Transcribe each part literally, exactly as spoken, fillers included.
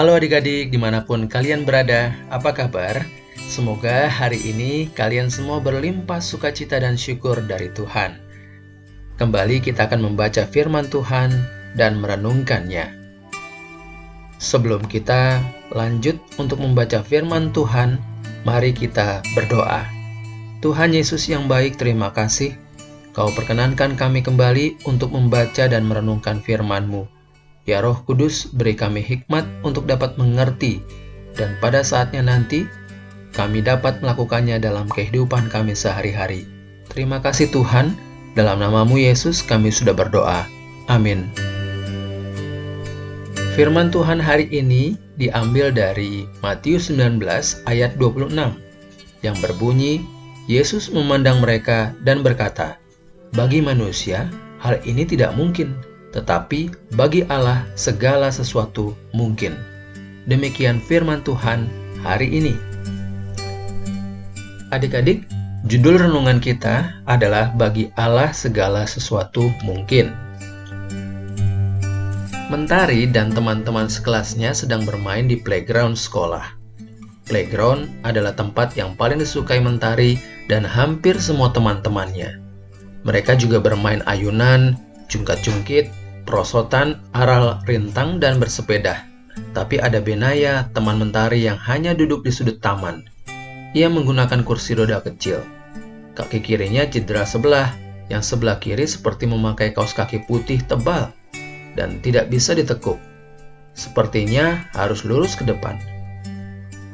Halo adik-adik dimanapun kalian berada, apa kabar? Semoga hari ini kalian semua berlimpah sukacita dan syukur dari Tuhan. Kembali kita akan membaca firman Tuhan dan merenungkannya. Sebelum kita lanjut untuk membaca firman Tuhan, mari kita berdoa. Tuhan Yesus yang baik, terima kasih. Kau perkenankan kami kembali untuk membaca dan merenungkan firman-Mu. Ya Roh Kudus, beri kami hikmat untuk dapat mengerti, dan pada saatnya nanti, kami dapat melakukannya dalam kehidupan kami sehari-hari. Terima kasih Tuhan, dalam nama-Mu Yesus kami sudah berdoa. Amin. Firman Tuhan hari ini diambil dari Matius sembilan belas ayat dua puluh enam, yang berbunyi, Yesus memandang mereka dan berkata, "Bagi manusia, hal ini tidak mungkin. Tetapi bagi Allah segala sesuatu mungkin." Demikian firman Tuhan hari ini. Adik-adik, judul renungan kita adalah "Bagi Allah segala sesuatu mungkin". Mentari dan teman-teman sekelasnya sedang bermain di playground sekolah. Playground adalah tempat yang paling disukai Mentari dan hampir semua teman-temannya. Mereka juga bermain ayunan, jungkat-jungkit, perosotan, aral rintang, dan bersepeda. Tapi ada Benaya, teman Mentari yang hanya duduk di sudut taman. Ia menggunakan kursi roda kecil. Kaki kirinya cedera sebelah, yang sebelah kiri seperti memakai kaos kaki putih tebal dan tidak bisa ditekuk. Sepertinya harus lurus ke depan.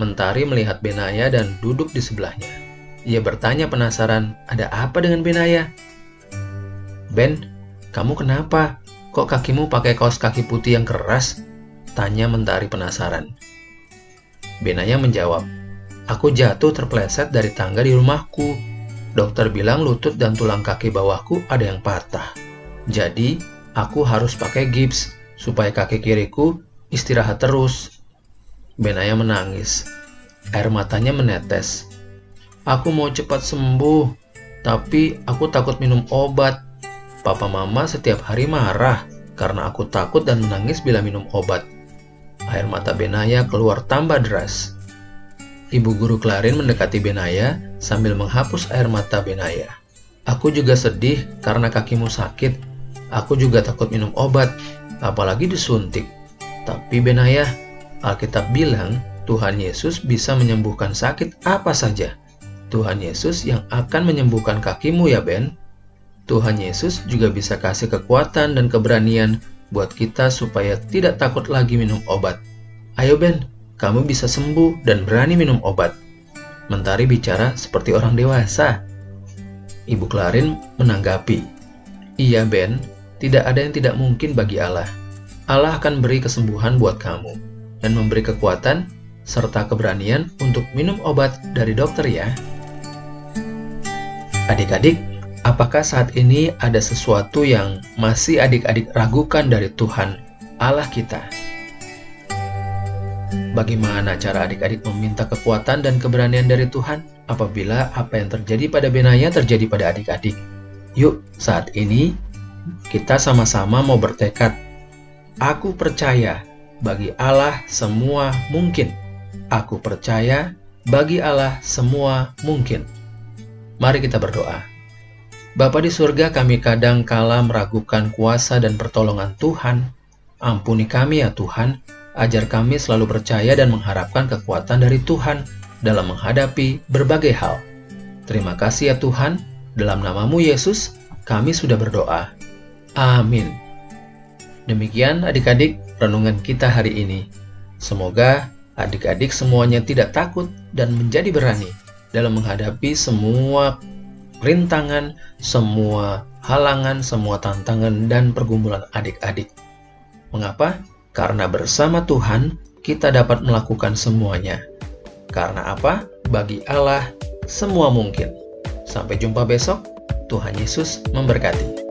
Mentari melihat Benaya dan duduk di sebelahnya. Ia bertanya penasaran, ada apa dengan Benaya? "Ben, kamu kenapa? Kok kakimu pakai kaos kaki putih yang keras?" tanya Mentari penasaran. Benaya menjawab, "Aku jatuh terpleset dari tangga di rumahku. Dokter bilang lutut dan tulang kaki bawahku ada yang patah. Jadi, aku harus pakai gips supaya kaki kiriku istirahat terus." Benaya menangis. Air matanya menetes. "Aku mau cepat sembuh, tapi aku takut minum obat. Papa mama setiap hari marah karena aku takut dan menangis bila minum obat." Air mata Benaya keluar tambah deras. Ibu guru Klarin mendekati Benaya sambil menghapus air mata Benaya. "Aku juga sedih karena kakimu sakit. Aku juga takut minum obat, apalagi disuntik. Tapi Benaya, Alkitab bilang Tuhan Yesus bisa menyembuhkan sakit apa saja. Tuhan Yesus yang akan menyembuhkan kakimu ya Ben. Tuhan Yesus juga bisa kasih kekuatan dan keberanian buat kita supaya tidak takut lagi minum obat. Ayo Ben, kamu bisa sembuh dan berani minum obat." Mentari bicara seperti orang dewasa. Ibu Klarin menanggapi, "Iya Ben, tidak ada yang tidak mungkin bagi Allah. Allah akan beri kesembuhan buat kamu dan memberi kekuatan serta keberanian untuk minum obat dari dokter ya." Adik-adik, apakah saat ini ada sesuatu yang masih adik-adik ragukan dari Tuhan Allah kita? Bagaimana cara adik-adik meminta kekuatan dan keberanian dari Tuhan apabila apa yang terjadi pada Benaya terjadi pada adik-adik? Yuk, saat ini kita sama-sama mau bertekad. Aku percaya bagi Allah semua mungkin. Aku percaya bagi Allah semua mungkin. Mari kita berdoa. Bapa di surga, kami kadang kala meragukan kuasa dan pertolongan Tuhan. Ampuni kami ya Tuhan, ajar kami selalu percaya dan mengharapkan kekuatan dari Tuhan dalam menghadapi berbagai hal. Terima kasih ya Tuhan, dalam nama-Mu Yesus, kami sudah berdoa. Amin. Demikian adik-adik renungan kita hari ini. Semoga adik-adik semuanya tidak takut dan menjadi berani dalam menghadapi semua rintangan, semua halangan, semua tantangan dan pergumulan adik-adik. Mengapa? Karena bersama Tuhan kita dapat melakukan semuanya. Karena apa? Bagi Allah semua mungkin. Sampai jumpa besok. Tuhan Yesus memberkati.